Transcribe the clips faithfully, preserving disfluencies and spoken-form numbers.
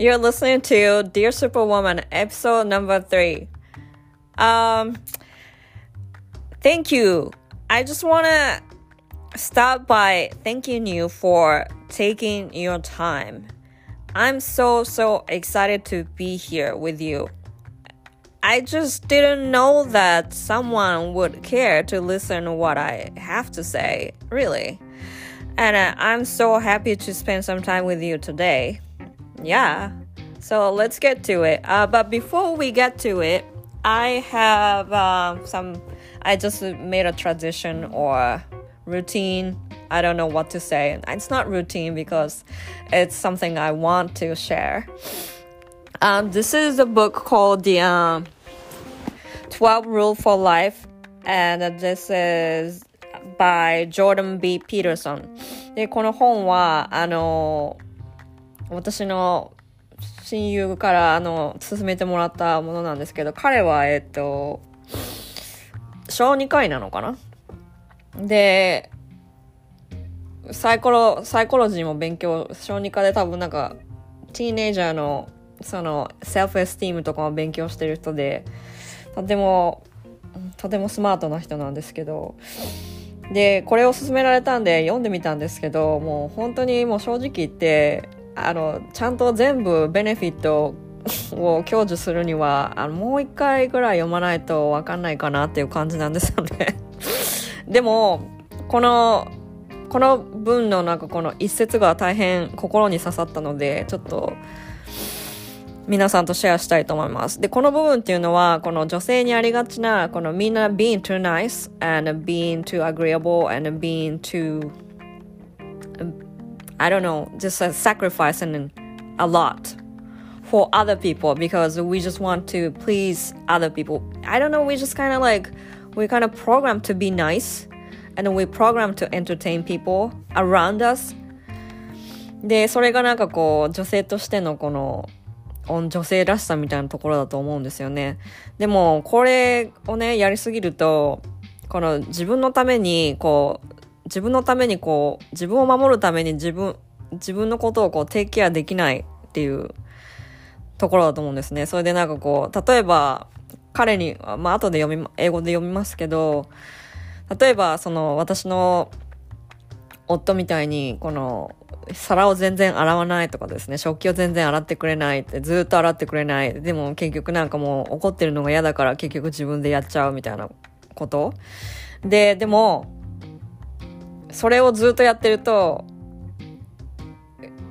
You're listening to Dear Superwoman, episode number three. Um, thank you. I just want to start by thanking you for taking your time. I'm so, so excited to be here with you. I just didn't know that someone would care to listen to what I have to say, really. And uh, I'm so happy to spend some time with you today.Yeah, so let's get to it. Uh, but before we get to it, I have uh, some, I just made a tradition or routine. I don't know what to say. It's not routine because it's something I want to share. Um, this is a book called The um, twelve Rules for Life. And this is by Jordan B. Peterson. で、この本は、あの、私の親友からあの勧めてもらったものなんですけど、彼はえっと小児科医なのかなで、サイコロサイコロジーも勉強、小児科で多分なんかティーンエイジャーのそのセルフエスティームとかも勉強してる人で、とてもとてもスマートな人なんですけど。で、これを勧められたんで読んでみたんですけど、もう本当にもう正直言って。あのちゃんと全部ベネフィットを享受するにはあのもう一回ぐらい読まないと分かんないかなっていう感じなんですよねでもこのこの文のなんかこの一節が大変心に刺さったので、ちょっと皆さんとシェアしたいと思います。で、この部分っていうのはこの女性にありがちなこのみんな being too nice and being too agreeable and being too I don't know, just uh, sacrificing a lot for other people because we just want to please other people. I don't know, we just kind of like, we're kind of programmed to be nice and we're programmed to entertain people around us. で、それがなんかこう、女性としてのこの、女性らしさみたいなところだと思うんですよね。でも、これをね、やりすぎると、この自分のためにこう、自分のためにこう自分を守るために自分自分のことをこうテイクケアできないっていうところだと思うんですね。それでなんかこう例えば彼にまあ後で読み英語で読みますけど、例えばその私の夫みたいにこの皿を全然洗わないとかですね、食器を全然洗ってくれないって、ずっと洗ってくれない、でも結局なんかもう怒ってるのが嫌だから結局自分でやっちゃうみたいなことで、でもそれをずっとやってると、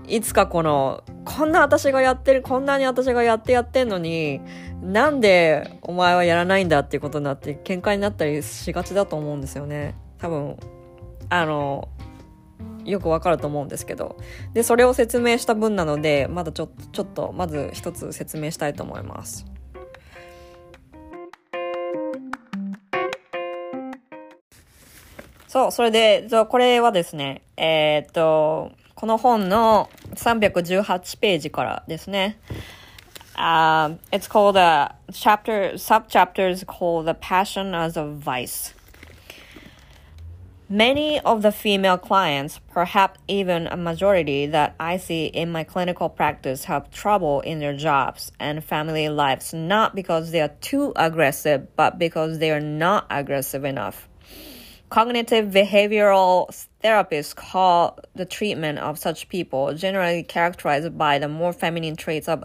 いつかこの、こんな私がやってる、こんなに私がやってやってんのに、なんでお前はやらないんだっていうことになって、喧嘩になったりしがちだと思うんですよね。多分、あの、よくわかると思うんですけど。で、それを説明した分なので、まだちょっと、ちょっと、まず一つ説明したいと思います。そう、それで、これはですね、えー、っと、この本のさんびゃくじゅうはちページからですね。Uh, it's called a chapter, subchapters called The Passion as a Vice. Many of the female clients, perhaps even a majority that I see in my clinical practice, have trouble in their jobs and family lives, not because they are too aggressive, but because they are not aggressive enough.Cognitive behavioral therapists call the treatment of such people, generally characterized by the more feminine traits of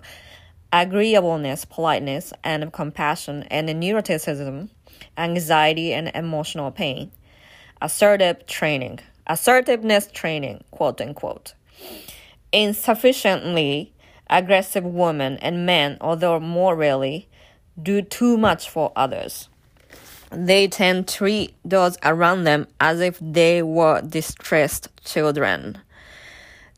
agreeableness, politeness, and compassion, and neuroticism, anxiety, and emotional pain. Assertive training, assertiveness training, quote unquote. Insufficiently aggressive women and men, although more rarely, do too much for others.They tend to treat those around them as if they were distressed children.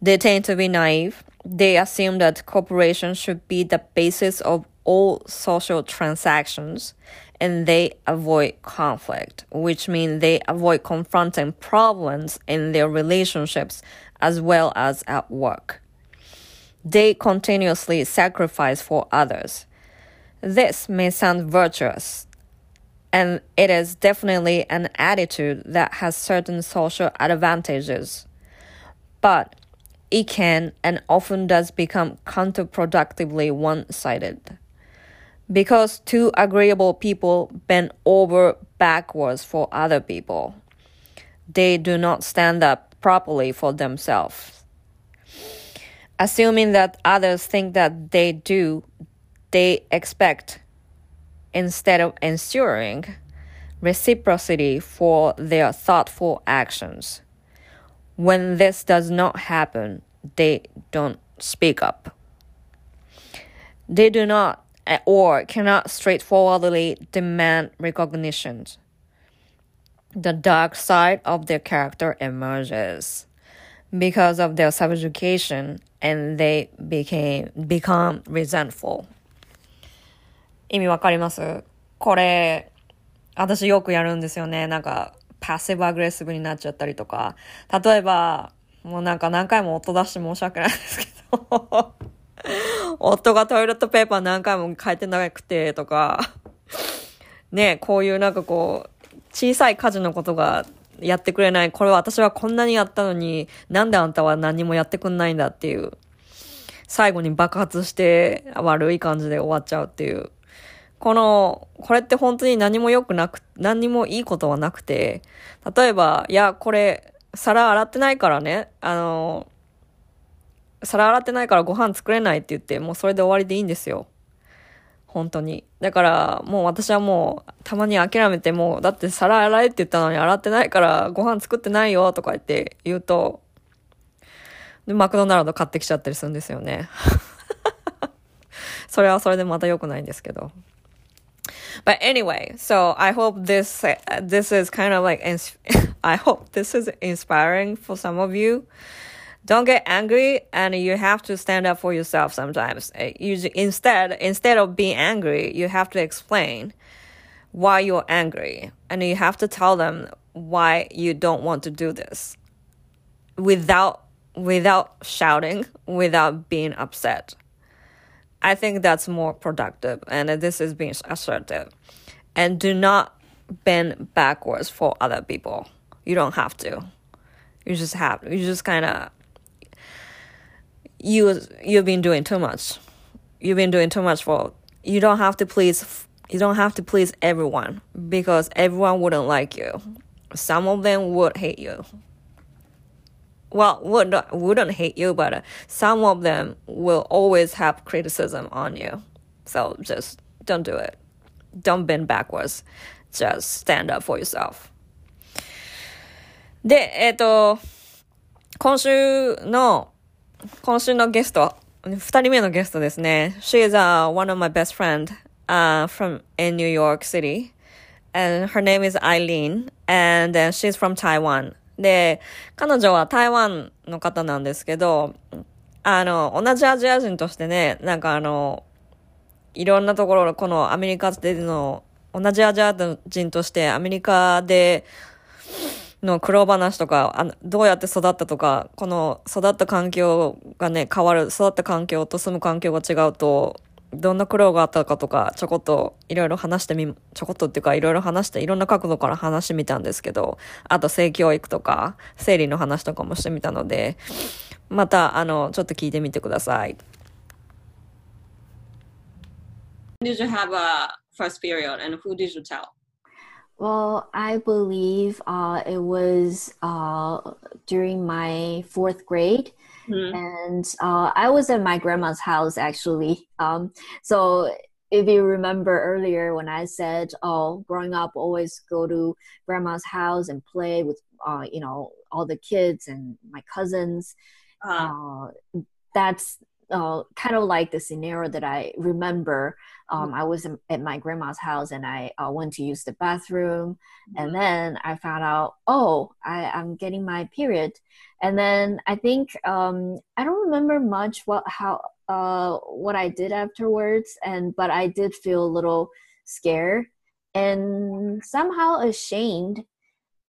They tend to be naive. They assume that cooperation should be the basis of all social transactions, and they avoid conflict, which means they avoid confronting problems in their relationships as well as at work. They continuously sacrifice for others. This may sound virtuous.And it is definitely an attitude that has certain social advantages. But it can and often does become counterproductively one-sided. Because two agreeable people bend over backwards for other people, they do not stand up properly for themselves. Assuming that others think that they do, they expect, instead of ensuring, reciprocity for their thoughtful actions. When this does not happen, they don't speak up. They do not or cannot straightforwardly demand recognition. The dark side of their character emerges because of their subjugation, and they became, become resentful. 意味わかります?これ、私よくやるんですよね。なんか、パッシブアグレッシブになっちゃったりとか。例えば、もうなんか何回も音出して申し訳ないですけど。夫がトイレットペーパー何回も変えてなくてとかね、こういうなんかこう小さい家事のことがやってくれない、これは私はこんなにやったのになんであんたは何もやってくんないんだっていう、最後に爆発して悪い感じで終わっちゃうっていう、このこれって本当に何も良くなく、何にもいいことはなくて、例えばいやこれ皿洗ってないからね、あの皿洗ってないからご飯作れないって言って、もうそれで終わりでいいんですよ。本当に。だからもう私はもうたまに諦めて、もうだって皿洗えって言ったのに洗ってないからご飯作ってないよとか言って言うと、でマクドナルド買ってきちゃったりするんですよね。それはそれでまた良くないんですけど。But anyway, so I hope this this is kind of like I hope this is inspiring for some of you.Don't get angry, and you have to stand up for yourself sometimes. You, instead, instead of being angry, you have to explain why you're angry, and you have to tell them why you don't want to do this without, without shouting, without being upset. I think that's more productive, and this is being assertive. And do not bend backwards for other people. You don't have to. You just have, you just kind of...You, you've been doing too much. You've been doing too much for... You don't have to please... You don't have to please everyone. Because everyone wouldn't like you. Some of them would hate you. Well, would, wouldn't hate you, but uh, some of them will always have criticism on you. So just don't do it. Don't bend backwards. Just stand up for yourself. で、えっと、今週の今週のゲスト、二人目のゲストですね。She is、uh, one of my best friend、uh, from in New York City, and her name is Eileen, and、uh, she's from Taiwan. で、彼女は台湾の方なんですけど、あの同じアジア人としてね、なんかあのいろんなところ、このアメリカでの同じアジア人としてアメリカでの苦労話とか、あのどうやって育ったとか、この育った環境がね変わる、育った環境と住む環境が違うとどんな苦労があったかとか、ちょこっといろいろ話してみちょこっとっていうかいろいろ話して、いろんな角度から話してみたんですけど、あと性教育とか生理の話とかもしてみたので、またあのちょっと聞いてみてください。Who did you have a first period and who did you tell?Well, I believe uh, it was uh, during my fourth grade, mm-hmm. and uh, I was at my grandma's house, actually. Um, so if you remember earlier when I said, oh, growing up, always go to grandma's house and play with, uh, you know, all the kids and my cousins, uh-huh. uh, that's uh, kind of like the scenario that I remember.Um, I was at my grandma's house and I uh, went to use the bathroom, and then I found out, oh, I, I'm getting my period. And then I think um, I don't remember much what how uh, what I did afterwards, and but I did feel a little scared and somehow ashamed.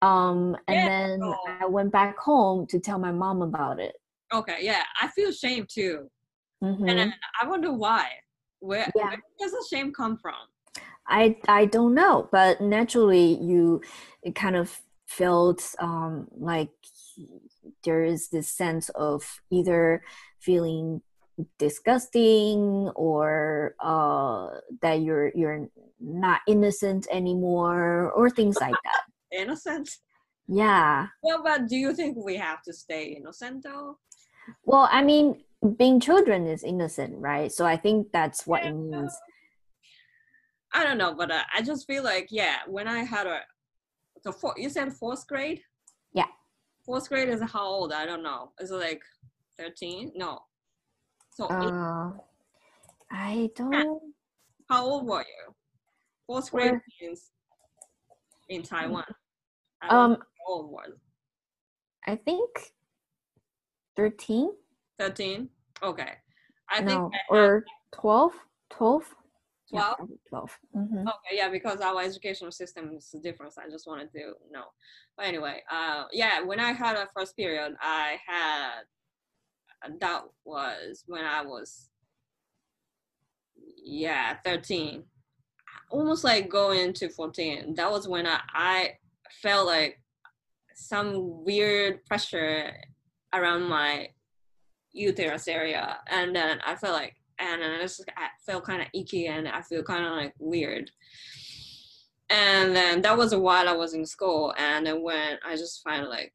Um, and yeah. then oh. I went back home to tell my mom about it. Okay, yeah, I feel shame too, mm-hmm. and I, I wonder why.Where, yeah. where does the shame come from? I, I don't know, but naturally you kind of felt um, like there is this sense of either feeling disgusting or uh, that you're you're not innocent anymore or things like that. Innocent? Yeah. Well, but do you think we have to stay innocent though? Well, I mean, being children is innocent, right? So I think that's what yeah. it means. I don't know, but uh, I just feel like, yeah, when I had a, so for, you said fourth grade? Yeah. Fourth grade is how old? I don't know. Is it like thirteen? No. So uh, I don't. How old were you? Fourth grade means in Taiwan. I don't um, know how old was. I think thirteen. thirteen? Okay. I no, think. I or twelve? twelve? twelve? Yeah, twelve. Mm-hmm. Okay, yeah, because our educational system is different. So I just wanted to know. But anyway, uh, yeah, when I had a first period, I had, that was when I was, yeah, thirteen. Almost like going to fourteen. That was when I, I felt like some weird pressure around my uterus area. And then I felt like, and then I, just, I felt kind of icky and I feel kind of like weird. And then that was while I was in school. And then when I just find like,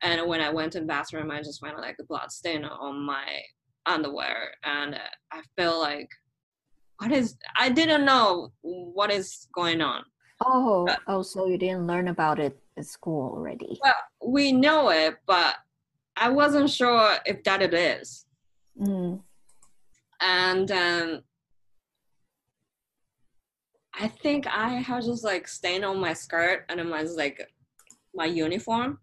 and when I went to the bathroom, I just found like a blood stain on my underwear. And I felt like, what is, I didn't know what is going on. Oh, but, oh, so you didn't learn about it at school already. Well, we know it, but I wasn't sure if that it is. Mm. And um, I think I had just like stain on my skirt and it was like my uniform.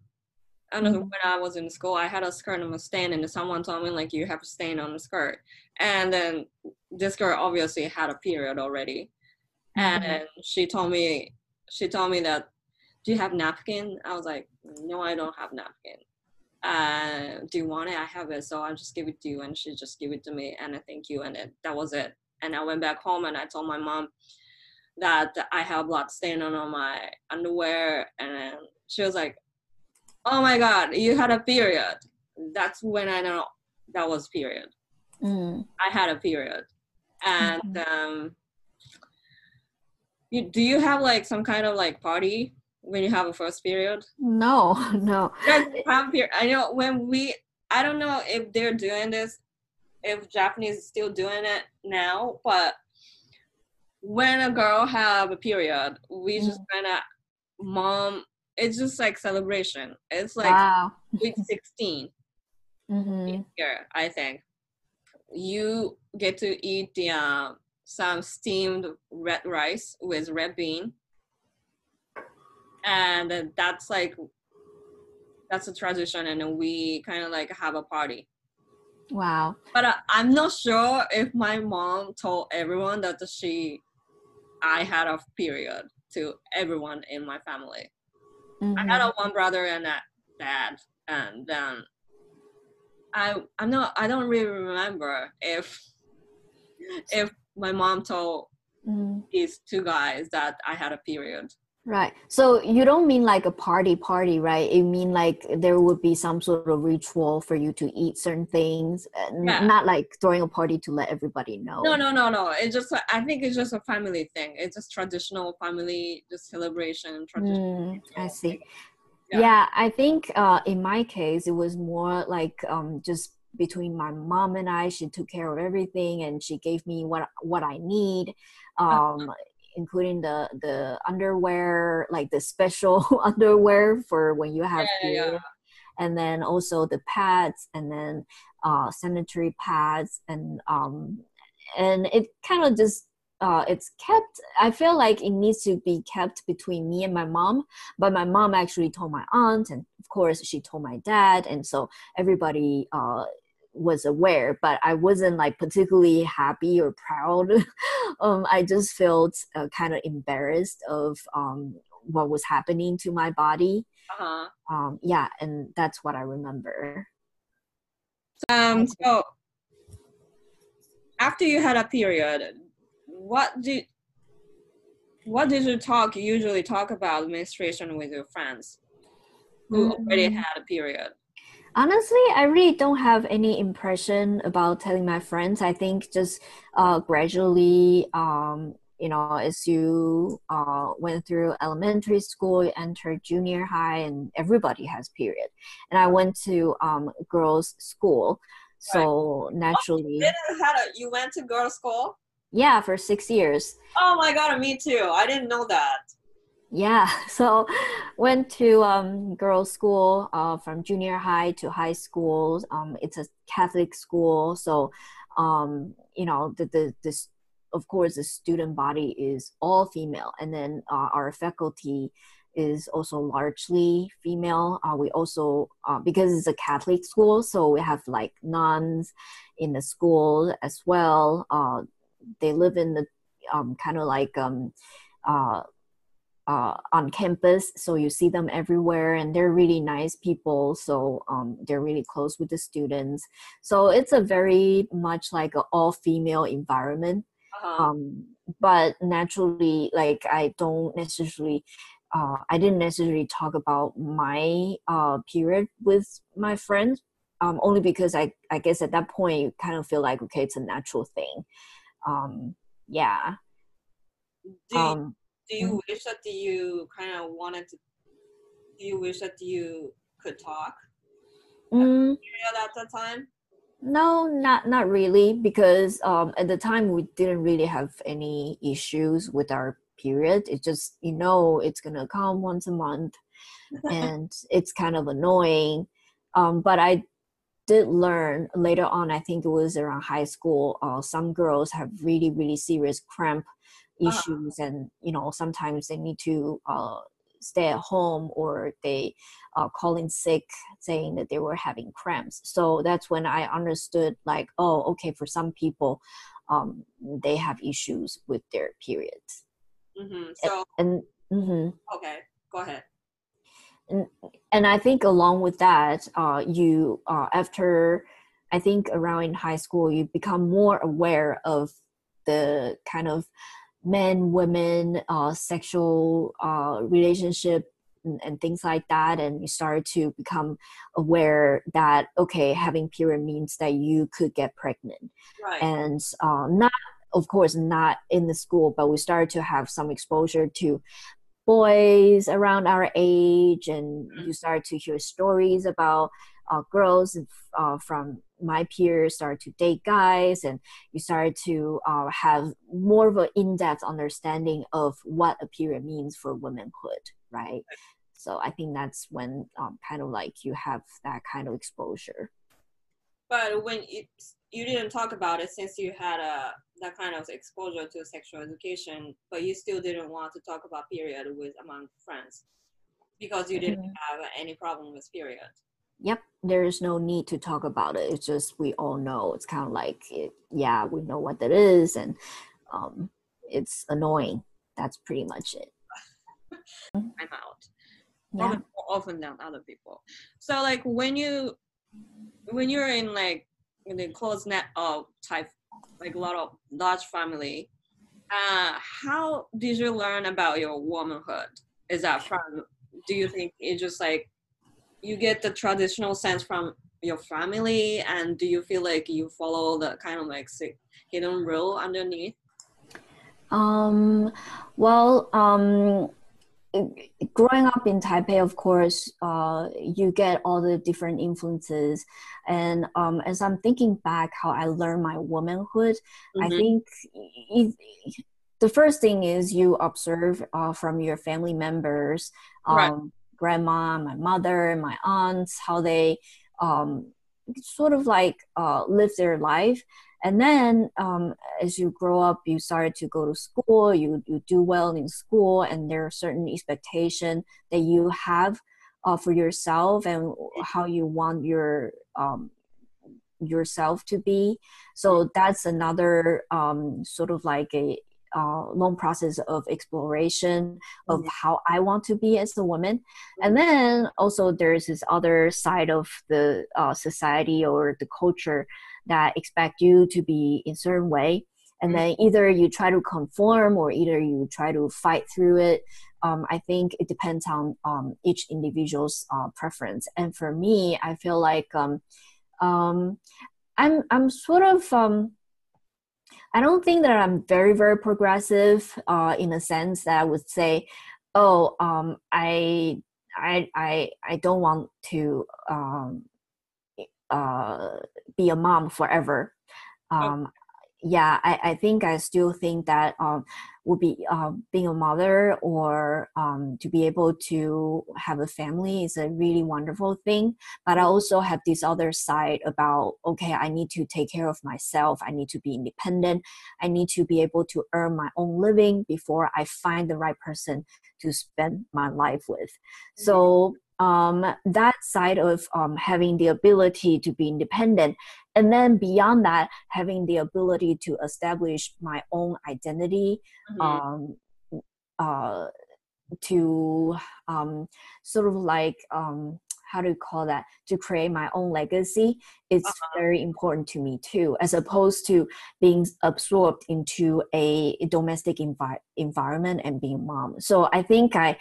And mm-hmm. when I was in school, I had a skirt and a stain, and someone told me like you have a stain on the skirt. And then this girl obviously had a period already, mm-hmm. and then she told me she told me that, do you have napkin? I was like, no, I don't have napkin. Uh, do you want it? I have it, so I'll just give it to you. And she just gave it to me, and I thank you, and it, that was it. And I went back home and I told my mom that I have blood stain on my underwear, and she was like, oh my God, you had a period. That's when I know that was period. Mm. I had a period. And um, you, do you have like some kind of like party when you have a first period? No, no. I know when we, I don't know if they're doing this, if Japanese is still doing it now, but when a girl have a period, we mm. just kind of, mom, it's just like celebration. It's like wow. week sixteen mm-hmm. here, I think. You get to eat the, uh, some steamed red rice with red bean. And that's like, that's a tradition. And then we kind of like have a party. Wow. But I, I'm not sure if my mom told everyone that she, I had a period to everyone in my family. Mm-hmm. I had a one brother and a dad, and um, I I'm not I don't really remember if if my mom told mm-hmm. these two guys that I had a period. Right. So you don't mean like a party party, right? You mean like there would be some sort of ritual for you to eat certain things, yeah. not like throwing a party to let everybody know. No, no, no, no. It's just I think it's just a family thing. It's just traditional family, just celebration. Traditional. Mm, I see. Yeah. yeah, I think uh, in my case it was more like um, just between my mom and I. She took care of everything, and she gave me what what I need. Um, uh-huh. including the, the underwear, like the special underwear for when you have yeah, period. Yeah. And then also the pads, and then uh, sanitary pads. And um, and it kind of just, uh, it's kept, I feel like it needs to be kept between me and my mom. But my mom actually told my aunt, and of course she told my dad. And so everybody uh, was aware, but I wasn't like particularly happy or proud. um, I just felt uh, kind of embarrassed of um, what was happening to my body. Uh-huh. Um, yeah, and that's what I remember. Um, so after you had a period, what did what did you talk usually talk about menstruation with your friends who mm-hmm. already had a period? Honestly, I really don't have any impression about telling my friends. I think just uh, gradually, um, you know, as you uh, went through elementary school, you entered junior high, and everybody has period. And I went to um, girls' school, so right. naturally. Oh, you, didn't have a, you went to girls' school? Yeah, for six years. Oh my God, me too. I didn't know that.Yeah, so went to um, girls' school uh, from junior high to high school. Um, it's a Catholic school, so um, you know the the this of course the student body is all female, and then uh, our faculty is also largely female. Uh, we also uh, because it's a Catholic school, so we have like nuns in the school as well. Uh, they live in the um, kind of like um, uh. Uh, on campus, so you see them everywhere, and they're really nice people, so um, they're really close with the students, so it's a very much like an all-female environment. Uh-huh. Um, but naturally, like I don't necessarily uh, I didn't necessarily talk about my uh, period with my friends, um, only because I, I guess at that point you kind of feel like, okay, it's a natural thing. Um, yeah. Um, Do you wish that you kind of wanted to, do you wish that you could talk mm. at that time? No, not, not really, because um, at the time we didn't really have any issues with our period. It's just, you know, it's going to come once a month and it's kind of annoying. Um, but I did learn later on, I think it was around high school, uh, some girls have really, really serious cramp.issues and you know sometimes they need to uh, stay at home or they uh, call in sick saying that they were having cramps. So that's when I understood like, oh, okay, for some people um, they have issues with their periods. Mm-hmm. So and, and mm-hmm. okay, go ahead. And, and I think along with that, uh, you uh, after I think around in high school you become more aware of the kind of men, women, uh, sexual uh, relationship and, and things like that. And you started to become aware that, okay, having period means that you could get pregnant. Right. And uh, not, of course, not in the school, but we started to have some exposure to boys around our age. And mm-hmm. you started to hear stories about uh, girls uh, from my peers started to date guys, and you started to uh, have more of an in-depth understanding of what a period means for womanhood, right? So I think that's when um, kind of like you have that kind of exposure. But when it, you didn't talk about it since you had a, that kind of exposure to sexual education, but you still didn't want to talk about period with among friends because you didn't have any problem with period.Yep, there is no need to talk about it. It's just we all know. It's kind of like, it, yeah, we know what that is, and um, it's annoying. That's pretty much it. I'm out. Yeah. Probably more often than other people. So, like when you when you're in like in the close net of type, like a lot of large family, uh, how did you learn about your womanhood? Is that from? Do you think it's just like you get the traditional sense from your family, and do you feel like you follow the kind of like hidden rule underneath? Um, well, um, growing up in Taipei, of course, uh, you get all the different influences. And um, as I'm thinking back how I learned my womanhood, mm-hmm. I think it, the first thing is you observe uh, from your family members. Um, right.Grandma, my mother, my aunts, how they um, sort of like uh, live their life. And then um, as you grow up, you started to go to school, you, you do well in school, and there are certain expectations that you have uh, for yourself and how you want your um, yourself to be. So that's another um, sort of like a Uh, long process of exploration of mm-hmm. how I want to be as a woman. And then also there's this other side of the uh, society or the culture that expect you to be in a certain way. And then either you try to conform or either you try to fight through it. Um, I think it depends on um, each individual's uh, preference. And for me, I feel like um, um, I'm, I'm sort of, um, I don't think that I'm very, very progressive uh, in a sense that I would say, oh, um, I, I, I, I don't want to um, uh, be a mom forever. Um, okay. Yeah, I, I think I still think that um, would be uh, being a mother or um, to be able to have a family is a really wonderful thing. But I also have this other side about, okay, I need to take care of myself. I need to be independent. I need to be able to earn my own living before I find the right person to spend my life with. Mm-hmm. So um, that side of um, having the ability to be independent. And then beyond that, having the ability to establish my own identity, mm-hmm. um, uh, to um, sort of like, um, how do you call that? To create my own legacy. It's uh-huh. very important to me too, as opposed to being absorbed into a domestic envi- environment and being mom. So I think I,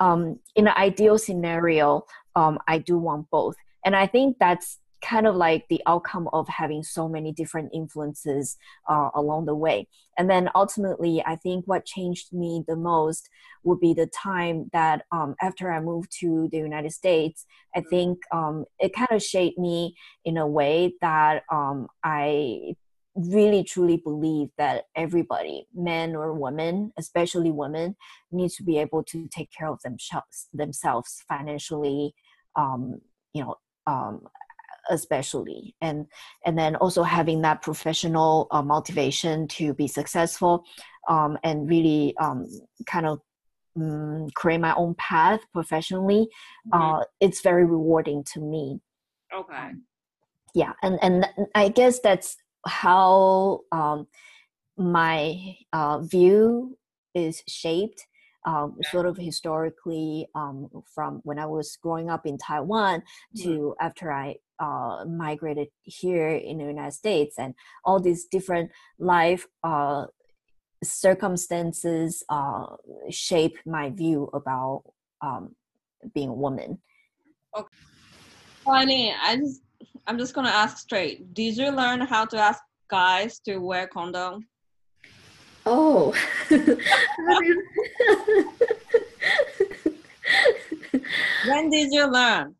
um, in an ideal scenario, um, I do want both. And I think that's kind of like the outcome of having so many different influences uh, along the way. And then ultimately, I think what changed me the most would be the time that um, after I moved to the United States, I think um, it kind of shaped me in a way that um, I really truly believe that everybody, men or women, especially women, needs to be able to take care of themselves, themselves financially, um, you know, um, especially and and then also having that professional uh, motivation to be successful um, and really um, kind of um, create my own path professionally. Mm-hmm. uh, it's very rewarding to me. Okay. Um, yeah, and and I guess that's how um, my uh, view is shaped. Um, sort of historically um, from when I was growing up in Taiwan to mm-hmm. after I uh, migrated here in the United States and all these different life uh, circumstances uh, shape my view about um, being a woman. Okay. Well, I mean, I just, I'm just going to ask straight. Did you learn how to ask guys to wear condom? Oh, when did you learn?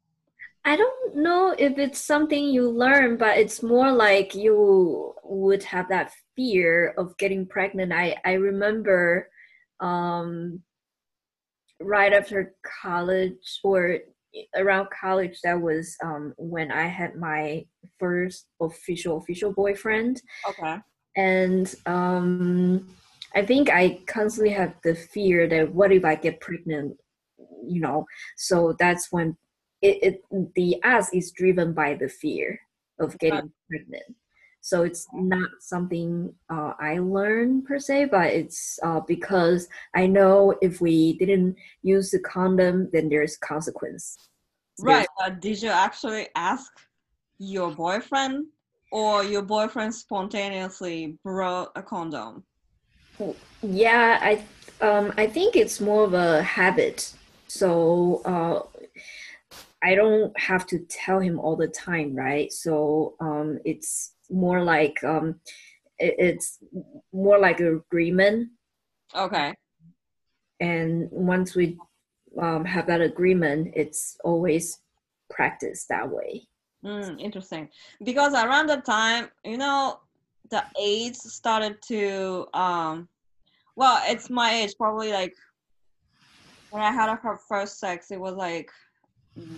I don't know if it's something you learn, but it's more like you would have that fear of getting pregnant. I, I remember um, right after college or around college, that was um, when I had my first official, official boyfriend. Okay. And um, I think I constantly have the fear that what if I get pregnant, you know? So that's when it, it the ask is driven by the fear of getting pregnant. So it's not something uh, I learned per se, but it's uh, because I know if we didn't use the condom, then there's consequence. Right. There's- uh, did you actually ask your boyfriend? Or your boyfriend spontaneously brought a condom? Yeah, I um, I think it's more of a habit. So uh, I don't have to tell him all the time, right? So um, it's more like um, it, it's more like an agreement. Okay. And once we um, have that agreement, it's always practiced that way. Mm, interesting. Because around that time, you know, the AIDS started to, um, well, it's my age, probably like when I had her first sex, it was like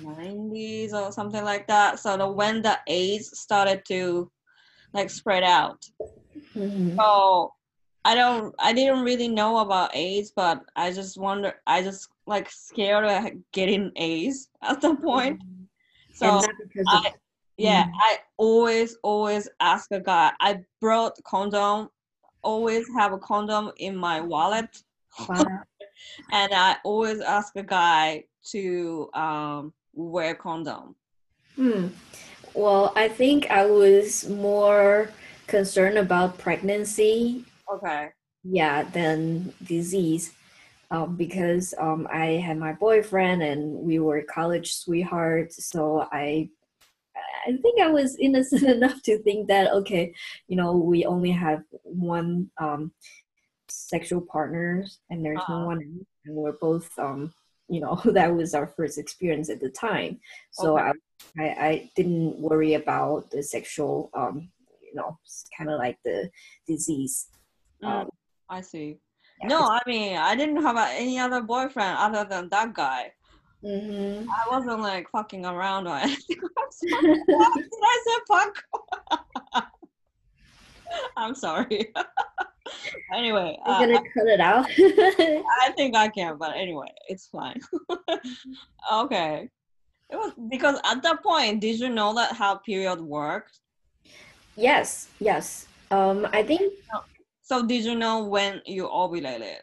nineties or something like that. So the, when the AIDS started to like spread out. Mm-hmm. So I don't, I didn't really know about AIDS, but I just wonder, I just like scared of getting AIDS at that point. Mm-hmm. So I, yeah, I always, always ask a guy. I brought condom, always have a condom in my wallet. Wow. And I always ask a guy to um, wear condom. Hmm. Well, I think I was more concerned about pregnancy. Okay. Yeah, than disease. Um, because um, I had my boyfriend and we were college sweethearts, so I I think I was innocent enough to think that, okay, you know, we only have one um, sexual partner and there's uh-huh. no one else, and we're both, um, you know, that was our first experience at the time. So okay. I, I I didn't worry about the sexual, um, you know, kind of like the disease. Um, mm, I see. Yeah, no, I mean, I didn't have any other boyfriend other than that guy. Mm-hmm. I wasn't like fucking around or anything. Did I say fuck? I'm sorry. Anyway, you're uh, gonna cut it out. I think I can, but anyway, it's fine. Okay, it was because at that point, did you know that how period worked? Yes, yes. Um, I think. So, did you know when you ovulated?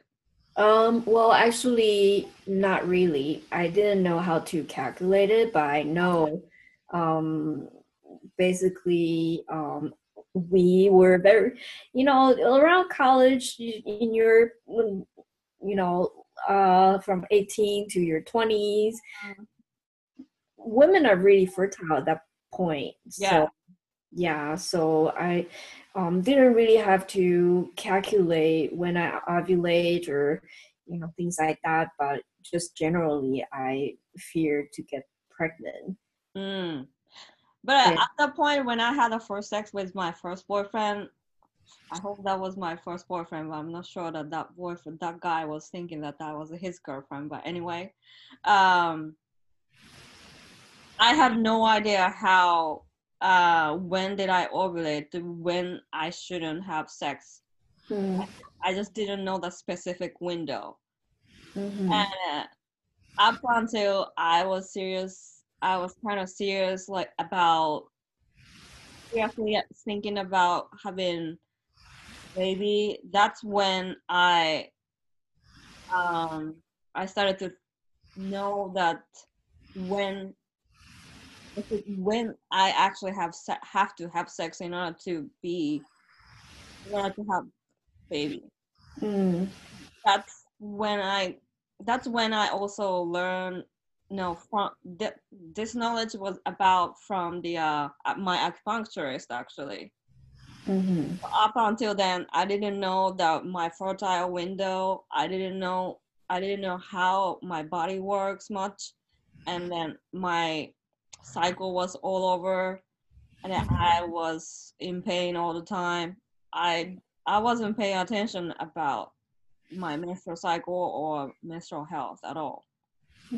Um, well, actually, not really. I didn't know how to calculate it, but I know, um, basically, um, we were very, you know, around college in your, you know, uh, from eighteen to your twenties, women are really fertile at that point. Yeah. So, yeah. So I, Um, didn't really have to calculate when I ovulate or, you know, things like that. But just generally, I feared to get pregnant. Mm. But yeah. At that point, when I had a first sex with my first boyfriend, I hope that was my first boyfriend, but I'm not sure that that boyfriend, that guy was thinking that that was his girlfriend. But anyway, um, I had no idea how... Uh, when did I ovulate? When I shouldn't have sex? Mm. I just didn't know the specific window. Mm-hmm. And up until I was serious, I was kind of serious, like about seriously thinking about having baby. That's when I, um, I started to know that when. when I actually have se- have to have sex in order to be, in order to have baby. Mm. That's when I, that's when I also learned, you know, from, th- this knowledge was about from the, uh, my acupuncturist actually. Mm-hmm. Up until then, I didn't know that my fertile window, I didn't know, I didn't know how my body works much. And then my cycle was all over and I was in pain all the time. I I wasn't paying attention about my menstrual cycle or menstrual health at all.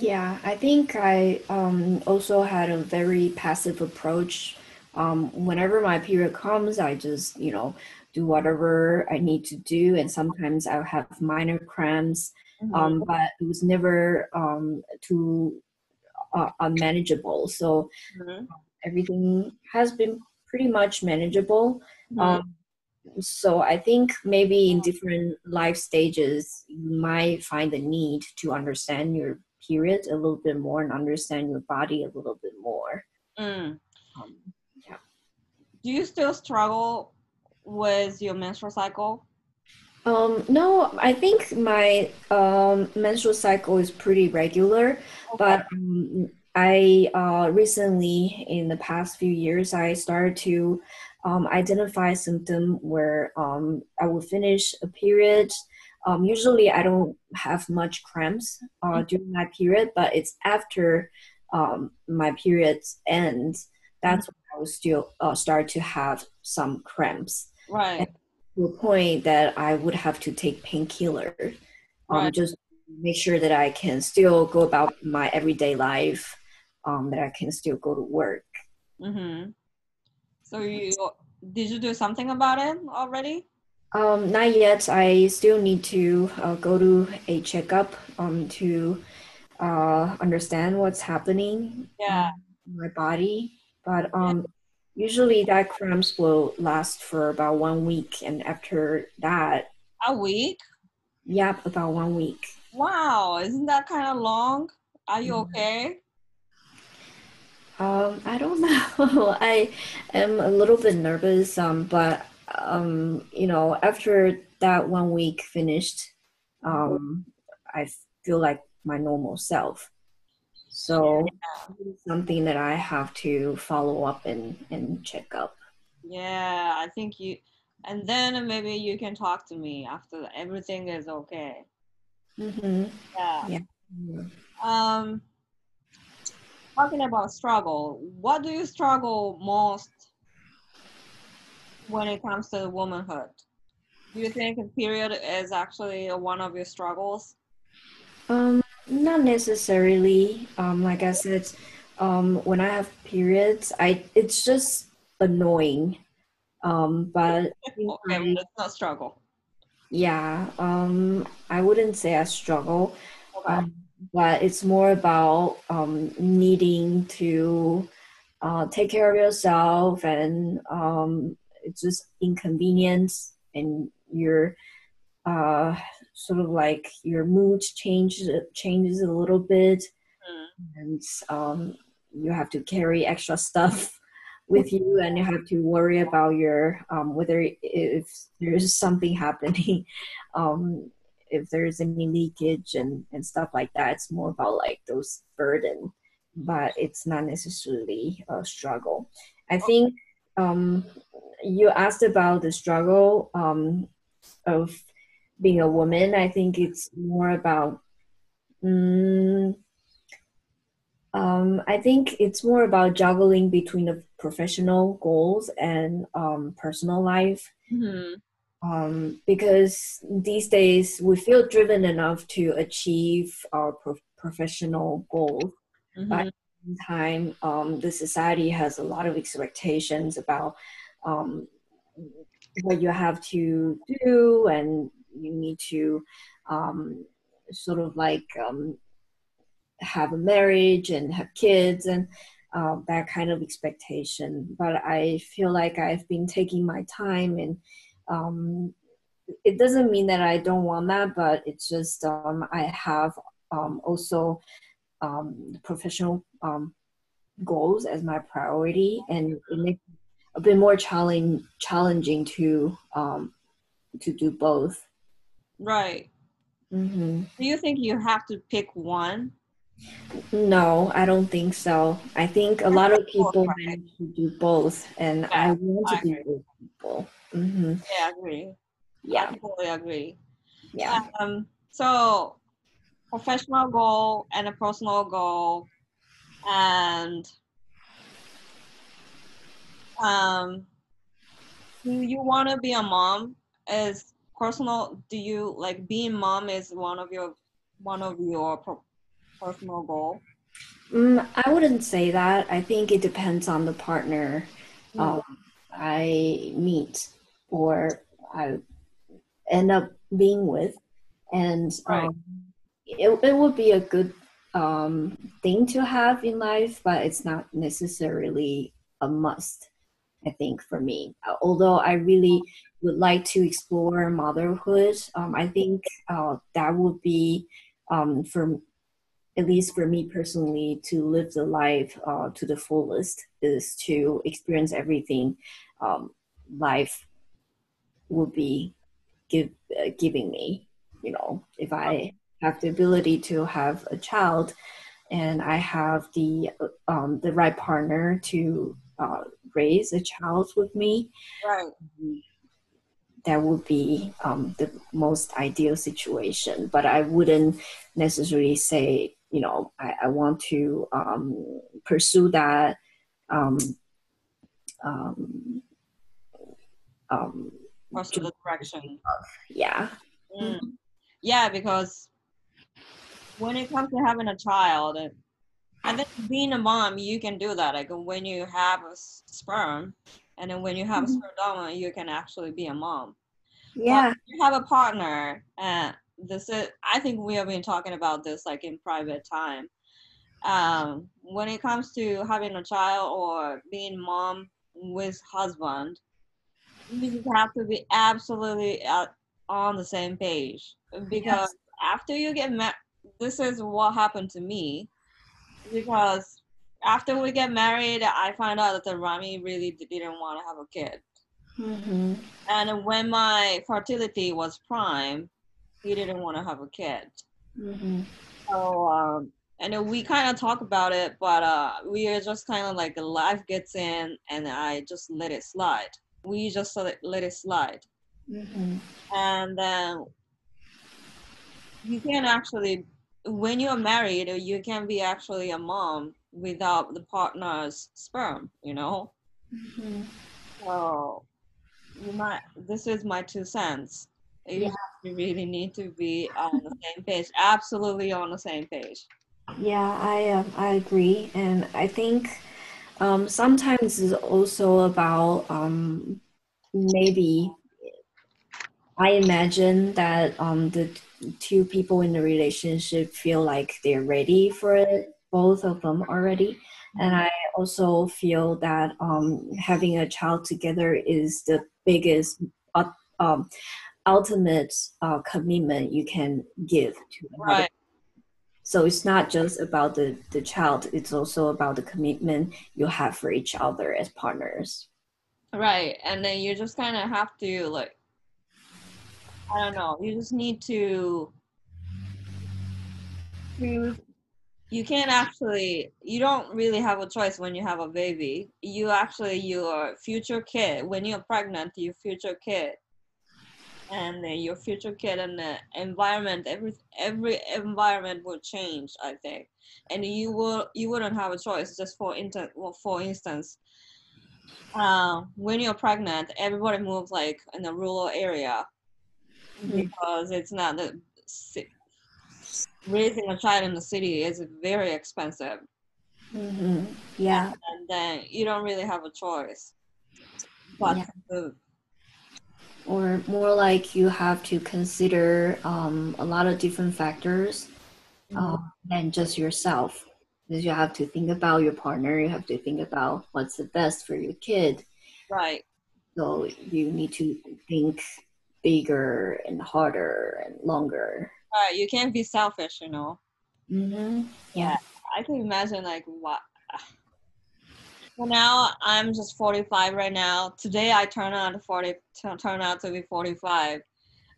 Yeah, I think I um, also had a very passive approach. Um, whenever my period comes, I just, you know, do whatever I need to do. And sometimes I'll have minor cramps, mm-hmm. um, but it was never um, too... Uh, unmanageable. So mm-hmm. everything has been pretty much manageable. Mm-hmm. Um, so I think maybe in different life stages, you might find the need to understand your period a little bit more and understand your body a little bit more. Mm. Um, yeah. Do you still struggle with your menstrual cycle? Um, no, I think my um, menstrual cycle is pretty regular, okay. but um, I uh, recently, in the past few years, I started to um, identify a symptom where um, I will finish a period. Um, usually I don't have much cramps uh, mm-hmm. during my period, but it's after um, my periods end, that's mm-hmm. when I will still uh, start to have some cramps. Right. And to a point that I would have to take painkiller, um, right. just make sure that I can still go about my everyday life, um, that I can still go to work. Mm-hmm. So you did you do something about it already? Um, not yet. I still need to uh, go to a checkup um, to uh, understand what's happening yeah. in my body, but um. Yeah. Usually that cramps will last for about one week. And after that... A week? Yeah, about one week. Wow, isn't that kind of long? Are you okay? Um, I don't know. I am a little bit nervous, um, but um, you know, after that one week finished, um, I feel like my normal self. So yeah. something that I have to follow up and, and check up. Yeah, I think you, and then maybe you can talk to me after everything is okay. Mm-hmm. Yeah. yeah. Mm-hmm. Um, talking about struggle, what do you struggle most when it comes to womanhood? Do you think period is actually one of your struggles? Um, not necessarily. Um, like I said, um, when I have periods, I it's just annoying. Um, but okay, that's not struggle. Yeah. Um, I wouldn't say I struggle. Okay. Um, But it's more about um, needing to uh, take care of yourself, and um, it's just inconvenience, and your uh, sort of like your mood changes changes a little bit, mm. and um, you have to carry extra stuff with you, and you have to worry about your um, whether if there's something happening. um, If there's any leakage and, and stuff like that, it's more about like those burden, but it's not necessarily a struggle. I think um, you asked about the struggle um, of being a woman. I think it's more about, um, um, I think it's more about juggling between the professional goals and um, personal life. Mm-hmm. Um, because these days we feel driven enough to achieve our pro- professional goals, mm-hmm. but at the same time, um, the society has a lot of expectations about um, what you have to do, and you need to um, sort of like um, have a marriage and have kids and uh, that kind of expectation. But I feel like I've been taking my time, and Um, it doesn't mean that I don't want that, but it's just um, I have um, also um, professional um, goals as my priority, and it makes it a bit more challenge, challenging to um, to do both. Right. Mm-hmm. Do you think you have to pick one? No, I don't think so. I think a lot of people manage to do both, and yeah, I want to I be with people. Mm-hmm. Yeah, I agree. Yeah, I totally agree. Yeah. Um, so, professional goal and a personal goal, and um, do you want to be a mom? Is personal? Do you like being mom is one of your one of your pro- personal goal? Mm, I wouldn't say that. I think it depends on the partner um, mm. I meet. Or I end up being with, and right. um, it it would be a good um, thing to have in life, but it's not necessarily a must, I think, for me. Although I really would like to explore motherhood, um, I think uh, that would be um, for at least for me personally to live the life uh, to the fullest is to experience everything um, life will be give, uh, giving me, you know, if I have the ability to have a child, and I have the um, the right partner to uh, raise a child with me, right? That would be um, the most ideal situation. But I wouldn't necessarily say, you know, I, I want to um, pursue that. Um, um, um, Most of the direction. Yeah. Mm. Yeah, because when it comes to having a child, I think being a mom, you can do that. Like when you have a sperm, and then when you have mm-hmm. a sperm, you can actually be a mom. Yeah. But you have a partner, and this is, I think we have been talking about this like in private time. Um, when it comes to having a child or being mom with husband, you just have to be absolutely on the same page, because yes. after you get married, this is what happened to me, because after we get married, I found out that Rami really didn't want to have a kid. Mm-hmm. And when my fertility was prime, he didn't want to have a kid. Mm-hmm. So, um, and we kind of talk about it, but uh, we are just kind of like life gets in and I just let it slide. We just let it slide. Mm-hmm. And then you can actually, when you're married, you can be actually a mom without the partner's sperm, you know? Mm-hmm. So you might, this is my two cents. You yeah. have to really need to be on the same page, absolutely on the same page. Yeah, I um, I agree. And I think um, sometimes it's also about um, maybe I imagine that um, the two people in the relationship feel like they're ready for it, both of them already. And I also feel that um, having a child together is the biggest, uh, um, ultimate uh, commitment you can give to another. Right. So it's not just about the, the child, it's also about the commitment you have for each other as partners. Right, and then you just kind of have to, like, I don't know, you just need to, to you can't actually, you don't really have a choice when you have a baby. You actually, your future kid, when you're pregnant, your future kid, and then your future kid and the environment, every every environment will change, I think. And you will, you wouldn't have a choice. Just for inter, well, for instance, uh, when you're pregnant, everybody moves like in a rural area mm-hmm. because it's not the, raising a child in the city is very expensive. Mm-hmm. Yeah, and then you don't really have a choice. But yeah. the, or more like you have to consider um, a lot of different factors uh, than just yourself. Because you have to think about your partner, you have to think about what's the best for your kid. Right. So you need to think bigger and harder and longer. Right, you can't be selfish, you know. Mm-hmm. Yeah. I can imagine like what... Well, now I'm just forty-five right now. Today I turn out forty, turn out to be forty-five,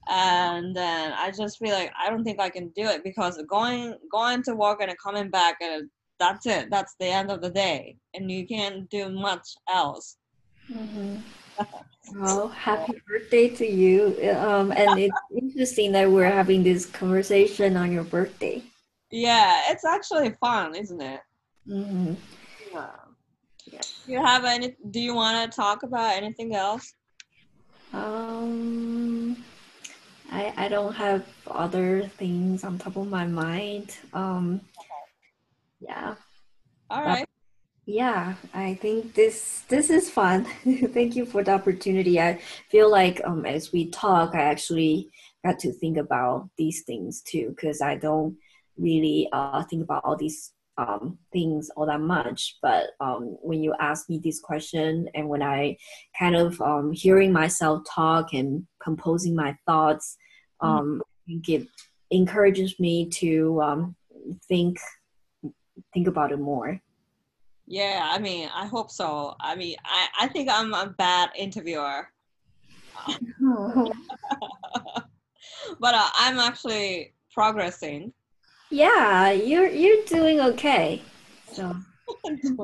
and then I just feel like I don't think I can do it because going going to work and coming back and that's it. That's the end of the day, and you can't do much else. Mm-hmm. Well, happy birthday to you! Um, and it's interesting that we're having this conversation on your birthday. Yeah, it's actually fun, isn't it? Mm-hmm. Yeah. Do you have any? Do you want to talk about anything else? Um, I I don't have other things on top of my mind. Um, yeah. All right. But, yeah, I think this this is fun. Thank you for the opportunity. I feel like um as we talk, I actually got to think about these things too, because I don't really uh think about all these. Um, things all that much, but um, when you ask me this question and when I kind of um, hearing myself talk and composing my thoughts, um, mm-hmm. it encourages me to um, think think about it more. Yeah, I mean, I hope so. I mean, I, I think I'm a bad interviewer. But uh, I'm actually progressing. Yeah, you're you're doing okay. So I'm doing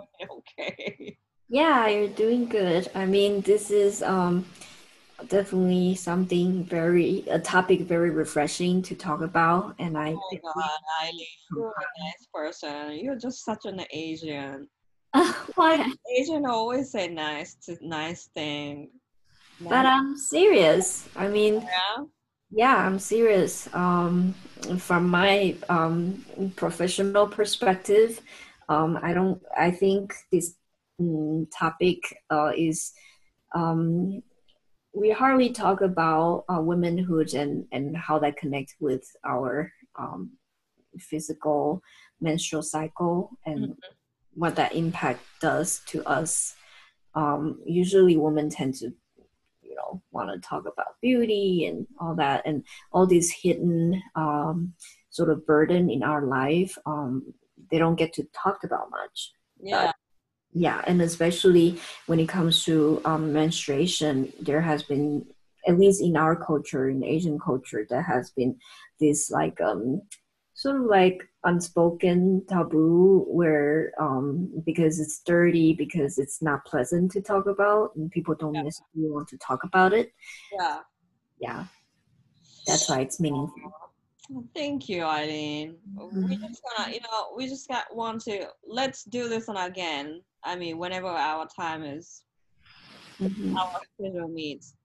okay. Yeah, you're doing good. I mean, this is um definitely something very a topic very refreshing to talk about. And I oh my God, Eileen, you're a nice person. You're just such an Asian. Uh, what? Asian always say nice to nice thing. Nice. But I'm serious. I mean. Yeah. Yeah, I'm serious. Um, from my um, professional perspective, um, I don't. I think this um, topic uh, is um, we hardly talk about uh, womanhood and, and how that connects with our um, physical menstrual cycle and mm-hmm. what that impact does to us. Um, usually, women tend to. You know, want to talk about beauty and all that, and all these hidden um, sort of burden in our life. Um, they don't get to talk about much. Yeah, Yeah, and especially when it comes to um, menstruation, there has been, at least in our culture, in Asian culture, there has been this like um, sort of like unspoken taboo where um, because it's dirty, because it's not pleasant to talk about, and people don't yeah. necessarily want to talk about it. Yeah. Yeah. That's why it's meaningful. Thank you, Eileen. Mm-hmm. We just gonna, you know, we just got want to let's do this one again. I mean, whenever our time is, mm-hmm. our schedule meets.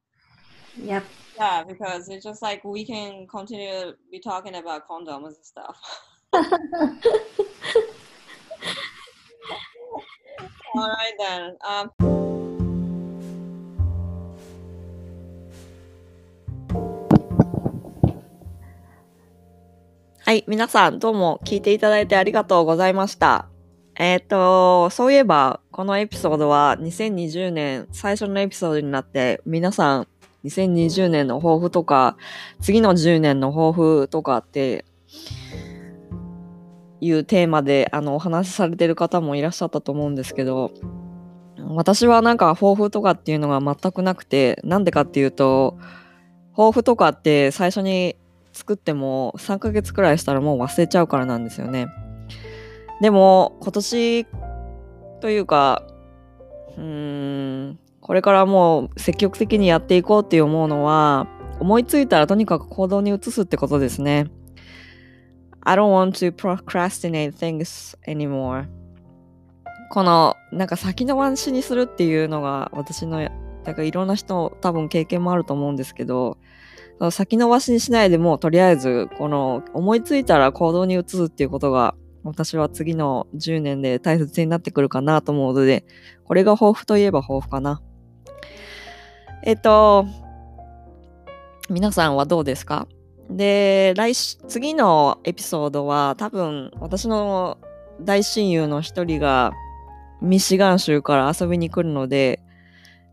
Yep. Yeah, because it's just like we can continue to be talking about condoms and stuff. All right then. Um,はい、皆さんどうも聞いていただいてありがとうございました。えっと、そういえばこのエピソードはにせんにじゅうねん最初のエピソードになって、皆さんにせんにじゅうねんの抱負とか次のじゅうねんの抱負とかっていうテーマであのお話しされてる方もいらっしゃったと思うんですけど、私はなんか抱負とかっていうのが全くなくて、なんでかっていうと抱負とかって最初に作ってもさんかげつくらいしたらもう忘れちゃうからなんですよね。でも今年というかうーんこれからもう積極的にやっていこうって思うのは、思いついたらとにかく行動に移すってことですね。 I don't want to procrastinate things anymore。 このなんか先延ばしにするっていうのが私のなんかいろんな人多分経験もあると思うんですけど、先延ばしにしないでもうとりあえずこの思いついたら行動に移すっていうことが私は次のじゅうねんで大切になってくるかなと思うので、これが抱負といえば抱負かな。えっと皆さんはどうですか？で、来週次のエピソードは多分私の大親友の一人がミシガン州から遊びに来るので、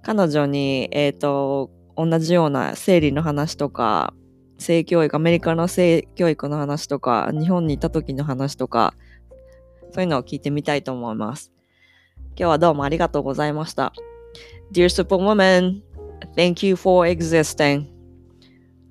彼女にえっと同じような生理の話とか性教育、アメリカの性教育の話とか日本にいた時の話とかそういうのを聞いてみたいと思います。今日はどうもありがとうございました。 Dear Superwoman, thank you for existing.